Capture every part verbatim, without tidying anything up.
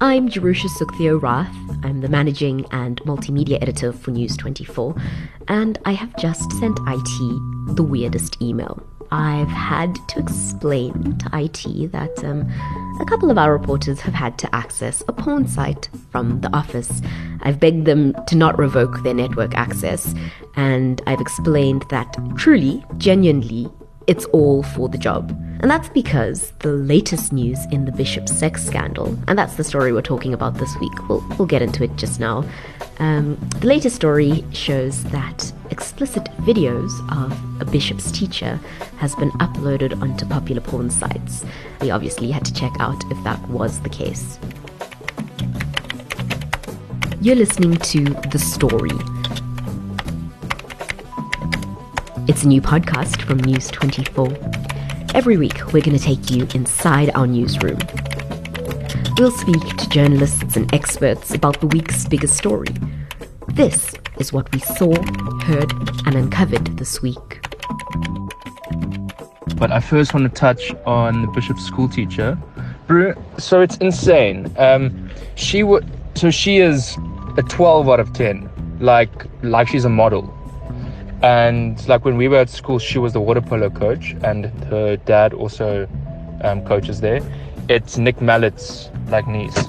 I'm Jerusha Sukthio-Rath. I'm the managing and multimedia editor for News twenty-four, and I have just sent I T the weirdest email. I've had to explain to I T that um, a couple of our reporters have had to access a porn site from the office. I've begged them to not revoke their network access, and I've explained that truly, genuinely, it's all for the job. And that's because the latest news in the Bishops sex scandal, and that's the story we're talking about this week, we'll, we'll get into it just now. Um, the latest story shows that explicit videos of a bishop's teacher has been uploaded onto popular porn sites. We obviously had to check out if that was the case. You're listening to The Story. It's a new podcast from News twenty-four. Every week, we're going to take you inside our newsroom. We'll speak to journalists and experts about the week's biggest story. This is what we saw, heard, and uncovered this week. But I first want to touch on the bishop's school teacher. So it's insane. Um, she w- So she is a twelve out of ten, like like she's a model. And like when we were at school, she was the water polo coach, and her dad also um, coaches there. It's Nick Mallett's like niece,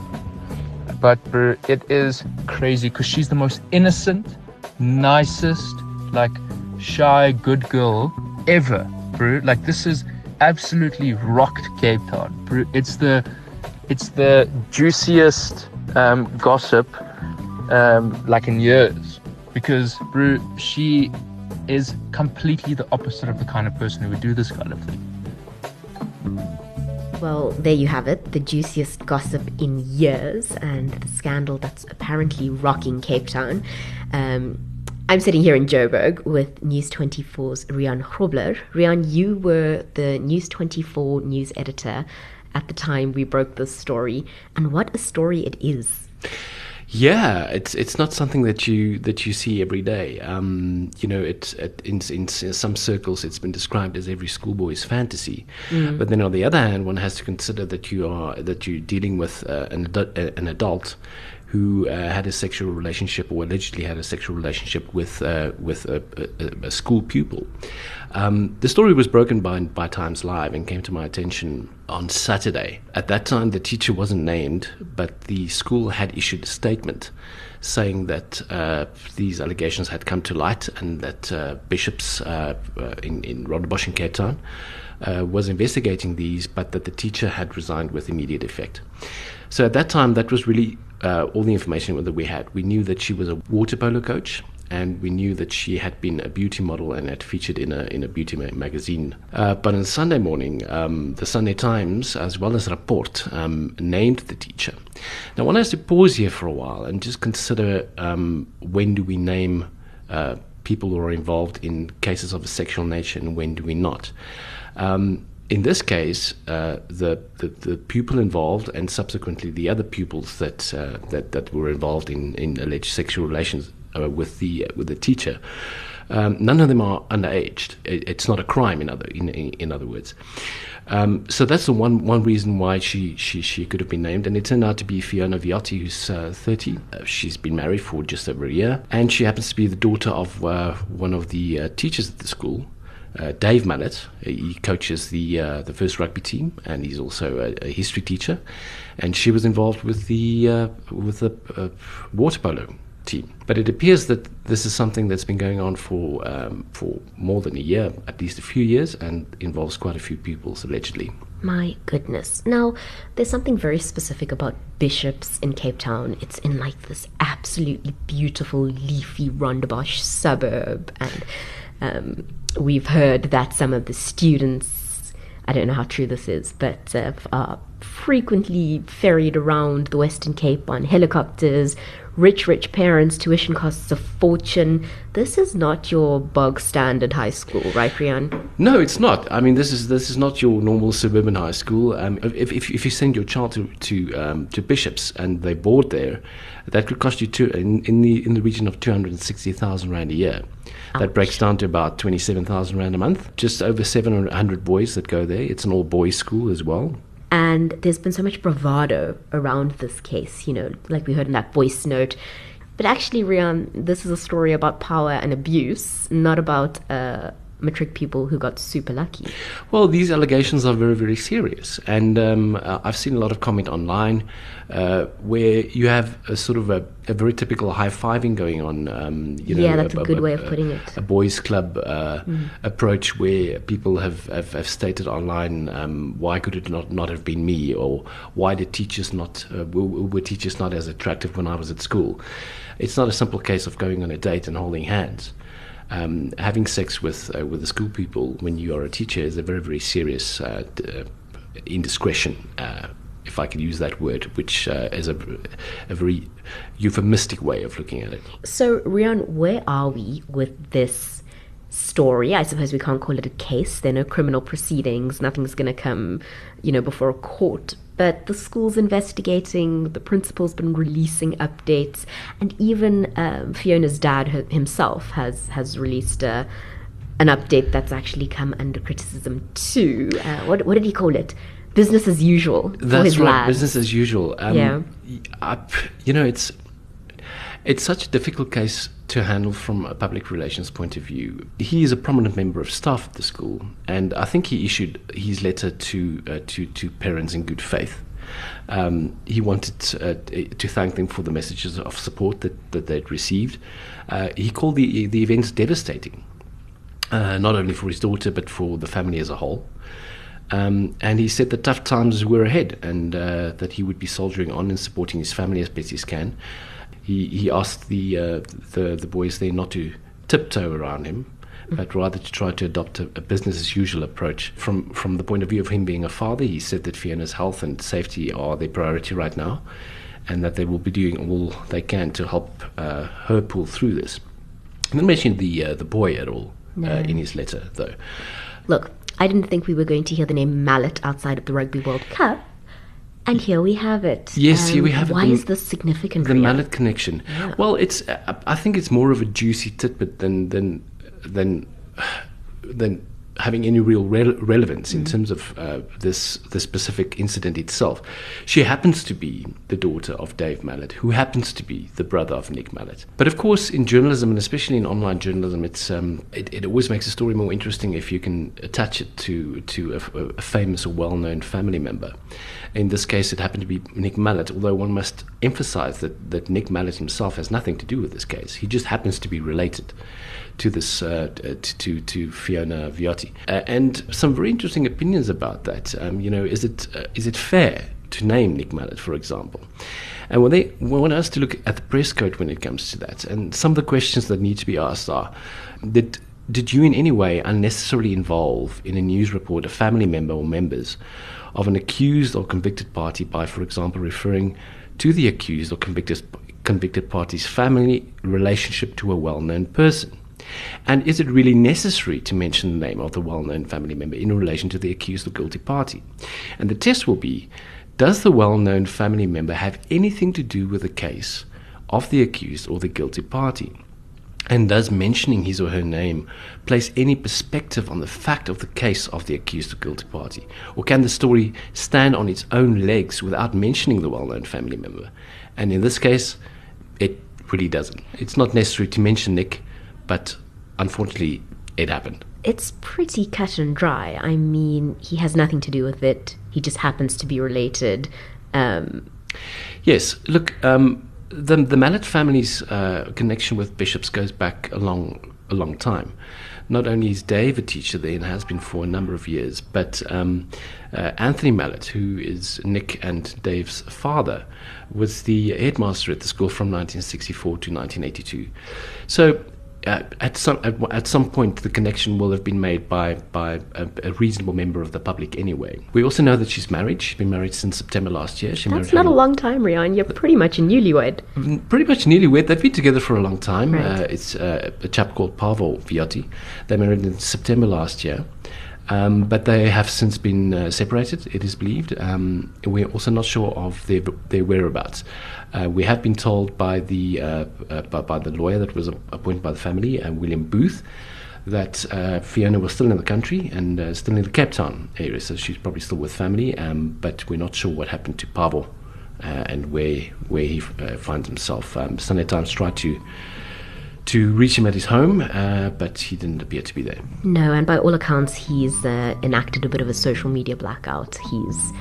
but bro, it is crazy because she's the most innocent, nicest, like shy, good girl ever, bro. Like this is absolutely rocked Cape Town, bro. It's the, it's the juiciest um, gossip um, like in years, because bro, she is completely the opposite of the kind of person who would do this kind of thing. Well, there you have it, the juiciest gossip in years and the scandal that's apparently rocking Cape Town. Um, I'm sitting here in Joburg with News twenty-four's Rian Hrobler. Rian, you were the News twenty-four news editor at the time we broke this story, and what a story it is. Yeah, it's it's not something that you that you see every day. Um, you know, it, it in, in some circles it's been described as every schoolboy's fantasy. Mm. But then on the other hand, one has to consider that you are that you're dealing with uh, an adult, an adult who uh, had a sexual relationship or allegedly had a sexual relationship with uh, with a, a, a school pupil. Um, the story was broken by by Times Live and came to my attention on Saturday. At that time, the teacher wasn't named, but the school had issued a statement saying that uh, these allegations had come to light and that uh, Bishops uh, in, in Rondebosch in Cape Town uh, was investigating these, but that the teacher had resigned with immediate effect. So at that time, that was really uh, all the information that we had. We knew that she was a water polo coach, and we knew that she had been a beauty model and had featured in a in a beauty ma- magazine. Uh, but on Sunday morning, um, the Sunday Times, as well as Rapport, um, named the teacher. Now, one has to pause here for a while and just consider um, when do we name uh, people who are involved in cases of a sexual nature and when do we not. Um, In this case, uh, the, the the pupil involved and subsequently the other pupils that uh, that that were involved in, in alleged sexual relations uh, with the uh, with the teacher, um, none of them are underage. It, it's not a crime, in other in in other words. Um, so that's the one one reason why she, she, she could have been named, and it turned out to be Fiona Viotti, who's uh, thirty. Uh, she's been married for just over a year, and she happens to be the daughter of uh, one of the uh, teachers at the school. Uh, Dave Mallett, he coaches the uh, the first rugby team, and he's also a, a history teacher. And she was involved with the uh, with the uh, water polo team. But it appears that this is something that's been going on for um, for more than a year, at least a few years, and involves quite a few pupils allegedly. My goodness. Now, there's something very specific about Bishops in Cape Town. It's in like this absolutely beautiful, leafy Rondebosch suburb, and Um, we've heard that some of the students, I don't know how true this is, but uh, are frequently ferried around the Western Cape on helicopters. Rich, rich parents, tuition costs a fortune. This is not your bog standard high school, right, Rian? No, it's not. I mean, this is this is not your normal suburban high school. Um, if, if if you send your child to to, um, to Bishops and they board there, that could cost you two in, in the in the region of two hundred and sixty thousand rand a year. Ouch. That breaks down to about twenty seven thousand rand a month. Just over seven hundred boys that go there. It's an all boys school as well. And there's been so much bravado around this case, you know, like we heard in that voice note. But actually, Rian, this is a story about power and abuse, not about uh, matric people who got super lucky. Well, these allegations are very, very serious. And um, I've seen a lot of comment online uh, where you have a sort of a, a very typical high-fiving going on. Um, you know, yeah, that's a, a good a, way of putting a, it. A boys' club uh, mm. approach where people have, have, have stated online, um, why could it not, not have been me? Or why did teachers not, uh, were, were teachers not as attractive when I was at school? It's not a simple case of going on a date and holding hands. Um, having sex with uh, with the school people when you are a teacher is a very, very serious uh, d- indiscretion, uh, if I can use that word, which uh, is a, a very euphemistic way of looking at it. So, Rian, where are we with this story? I suppose we can't call it a case. There are no criminal proceedings. Nothing's going to come, you know, before a court. But the school's investigating, the principal's been releasing updates, and even um, Fiona's dad her, himself has, has released a, an update that's actually come under criticism too. Uh, what what did he call it? Business as usual. That's for his right, lad. Business as usual. Um, yeah. I, you know, it's it's such a difficult case to handle from a public relations point of view. He is a prominent member of staff at the school, and I think he issued his letter to uh, to, to parents in good faith. Um, he wanted uh, to thank them for the messages of support that, that they'd received. Uh, he called the, the events devastating, uh, not only for his daughter but for the family as a whole. Um, and he said that tough times were ahead and uh, that he would be soldiering on and supporting his family as best he can. He, he asked the, uh, the the boys there not to tiptoe around him, but rather to try to adopt a, a business-as-usual approach. From from the point of view of him being a father, he said that Fiona's health and safety are their priority right now, and that they will be doing all they can to help uh, her pull through this. I didn't mention the, uh, the boy at all no. uh, in his letter, though. Look, I didn't think we were going to hear the name Mallett outside of the Rugby World Cup. And here we have it. Yes, um, here we have why it. Why is this significant? The Mallett connection. Yeah. Well, it's. Uh, I think it's more of a juicy tidbit than than than than having any real re- relevance mm-hmm. in terms of uh, this this specific incident itself. She happens to be the daughter of Dave Mallett, who happens to be the brother of Nick Mallett. But of course, in journalism, and especially in online journalism, it's um, it, it always makes a story more interesting if you can attach it to to a, a famous or well-known family member. In this case, it happened to be Nick Mallett, although one must emphasize that, that Nick Mallett himself has nothing to do with this case. He just happens to be related to this uh, to to Fiona Viotti. Uh, and some very interesting opinions about that. Um, you know, is it uh, is it fair to name Nick Mallett, for example? And when they want us to look at the press code when it comes to that, and some of the questions that need to be asked are, did did you in any way unnecessarily involve in a news report a family member or members of an accused or convicted party by, for example, referring to the accused or convicted convicted party's family relationship to a well-known person? And is it really necessary to mention the name of the well-known family member in relation to the accused or guilty party? And the test will be, does the well-known family member have anything to do with the case of the accused or the guilty party? And does mentioning his or her name place any perspective on the fact of the case of the accused or guilty party? Or can the story stand on its own legs without mentioning the well-known family member? And in this case, it really doesn't. It's not necessary to mention Nick, but unfortunately, it happened. It's pretty cut and dry. I mean, he has nothing to do with it. He just happens to be related. Um, yes, look... Um, The the Mallett family's uh, connection with Bishops goes back a long, a long time. Not only is Dave a teacher there and has been for a number of years, but um, uh, Anthony Mallett, who is Nick and Dave's father, was the headmaster at the school from nineteen sixty-four to nineteen eighty-two. So uh, at some at, at some point, the connection will have been made by, by a, a reasonable member of the public anyway. We also know that she's married. She's been married since September last year. She That's not a long time, Rian. You're pretty much a newlywed. Pretty much newlywed. They've been together for a long time. Right. Uh, it's uh, a chap called Pavel Viotti. They married in September last year. Um, but they have since been uh, separated, it is believed. Um, we're also not sure of their their whereabouts. Uh, we have been told by the uh, uh, by, by the lawyer that was appointed by the family, uh, William Booth, that uh, Fiona was still in the country and uh, still in the Cape Town area, so she's probably still with family, um, but we're not sure what happened to Pavel uh, and where where he uh, finds himself. Um, Sunday Times tried to to reach him at his home, uh, but he didn't appear to be there. No, and by all accounts, he's uh, enacted a bit of a social media blackout. He's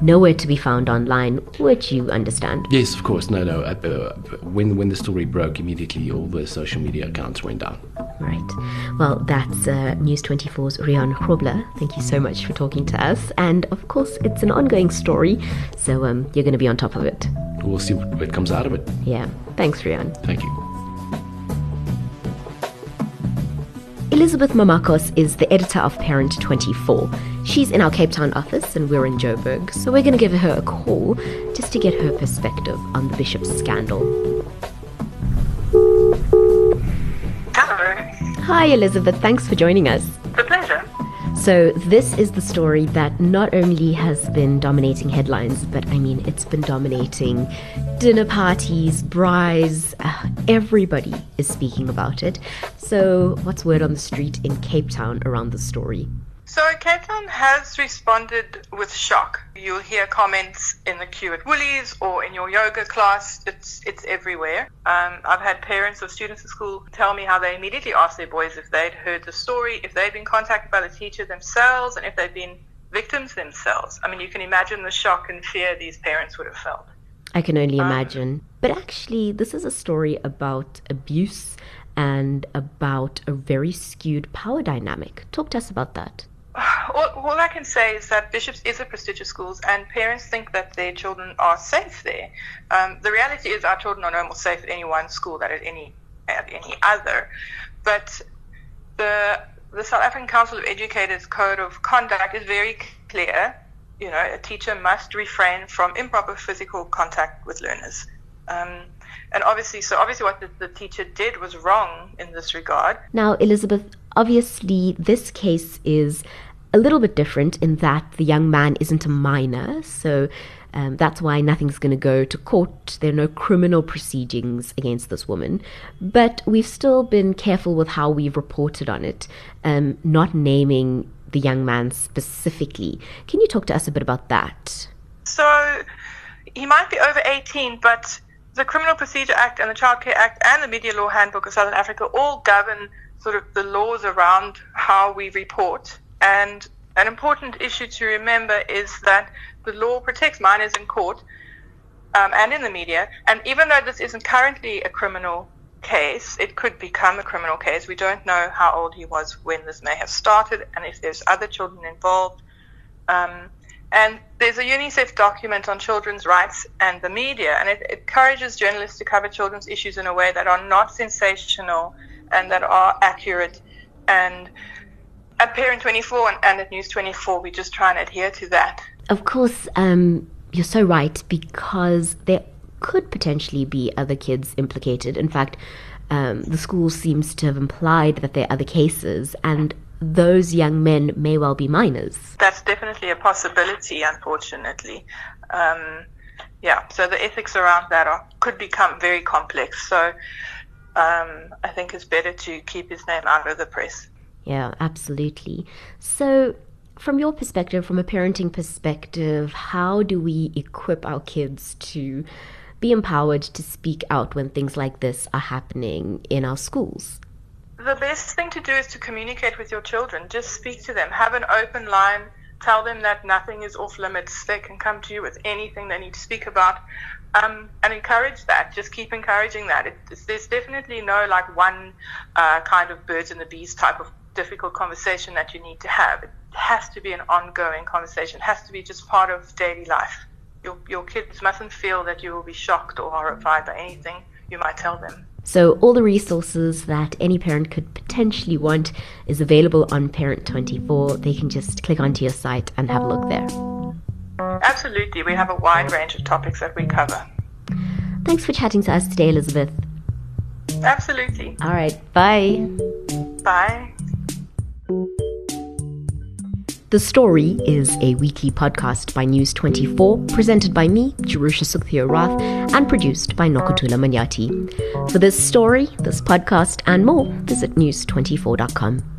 nowhere to be found online, which you understand. Yes, of course. No, no. Uh, when when the story broke, immediately all the social media accounts went down. Right. Well, that's uh, News twenty-four's Rian Hrobler. Thank you so much for talking to us. And, of course, it's an ongoing story, so um, you're going to be on top of it. We'll see what comes out of it. Yeah. Thanks, Rian. Thank you. Elizabeth Mamakos is the editor of Parent twenty-four. She's in our Cape Town office and we're in Joburg, so we're going to give her a call just to get her perspective on the Bishops scandal. Hello. Hi Elizabeth, thanks for joining us. It's a pleasure. So this is the story that not only has been dominating headlines, but I mean it's been dominating dinner parties, brides, uh, everybody is speaking about it. So what's word on the street in Cape Town around the story? So Cape Town has responded with shock. You'll hear comments in the queue at Woolies or in your yoga class. It's it's everywhere. Um, I've had parents or students at school tell me how they immediately asked their boys if they'd heard the story, if they'd been contacted by the teacher themselves, and if they'd been victims themselves. I mean, you can imagine the shock and fear these parents would have felt. I can only imagine. Um, but actually, this is a story about abuse and about a very skewed power dynamic. Talk to us about that. All, all I can say is that Bishops is a prestigious school and parents think that their children are safe there. Um, the reality is our children are no more safe at any one school than at any at any other. But the the South African Council of Educators Code of Conduct is very clear. You know, a teacher must refrain from improper physical contact with learners. Um, and obviously, so obviously what the, the teacher did was wrong in this regard. Now, Elizabeth, obviously this case is a little bit different in that the young man isn't a minor, so um, that's why nothing's going to go to court. There are no criminal proceedings against this woman, but we've still been careful with how we've reported on it, um, not naming the young man specifically. Can you talk to us a bit about that? So, he might be over eighteen, but the Criminal Procedure Act and the Child Care Act and the Media Law Handbook of Southern Africa all govern sort of the laws around how we report. And an important issue to remember is that the law protects minors in court um, and in the media. And even though this isn't currently a criminal case, it could become a criminal case. We don't know how old he was when this may have started and if there's other children involved. Um, And there's a UNICEF document on children's rights and the media, and it encourages journalists to cover children's issues in a way that are not sensational and that are accurate. And at Parent twenty-four and at News twenty-four, we just try and adhere to that. Of course, um, you're so right, because there could potentially be other kids implicated. In fact, um, the school seems to have implied that there are other cases, and those young men may well be minors. That's definitely a possibility, unfortunately. Um, yeah, so the ethics around that are, could become very complex. So um, I think it's better to keep his name out of the press. Yeah, absolutely. So from your perspective, from a parenting perspective, how do we equip our kids to be empowered to speak out when things like this are happening in our schools? The best thing to do is to communicate with your children. Just speak to them. Have an open line. Tell them that nothing is off limits. They can come to you with anything they need to speak about, um, and encourage that. Just keep encouraging that. It, there's definitely no like one uh, kind of birds and the bees type of difficult conversation that you need to have. It has to be an ongoing conversation. It has to be just part of daily life. Your, your kids mustn't feel that you will be shocked or horrified by anything you might tell them. So all the resources that any parent could potentially want is available on Parent twenty-four. They can just click onto your site and have a look there. Absolutely. We have a wide range of topics that we cover. Thanks for chatting to us today, Elizabeth. Absolutely. All right. Bye. Bye. The Story is a weekly podcast by News twenty-four, presented by me, Jerusha Sukthio-Rath, and produced by Nokuthula Manyati. For This Story, this podcast, and more, visit news twenty-four dot com.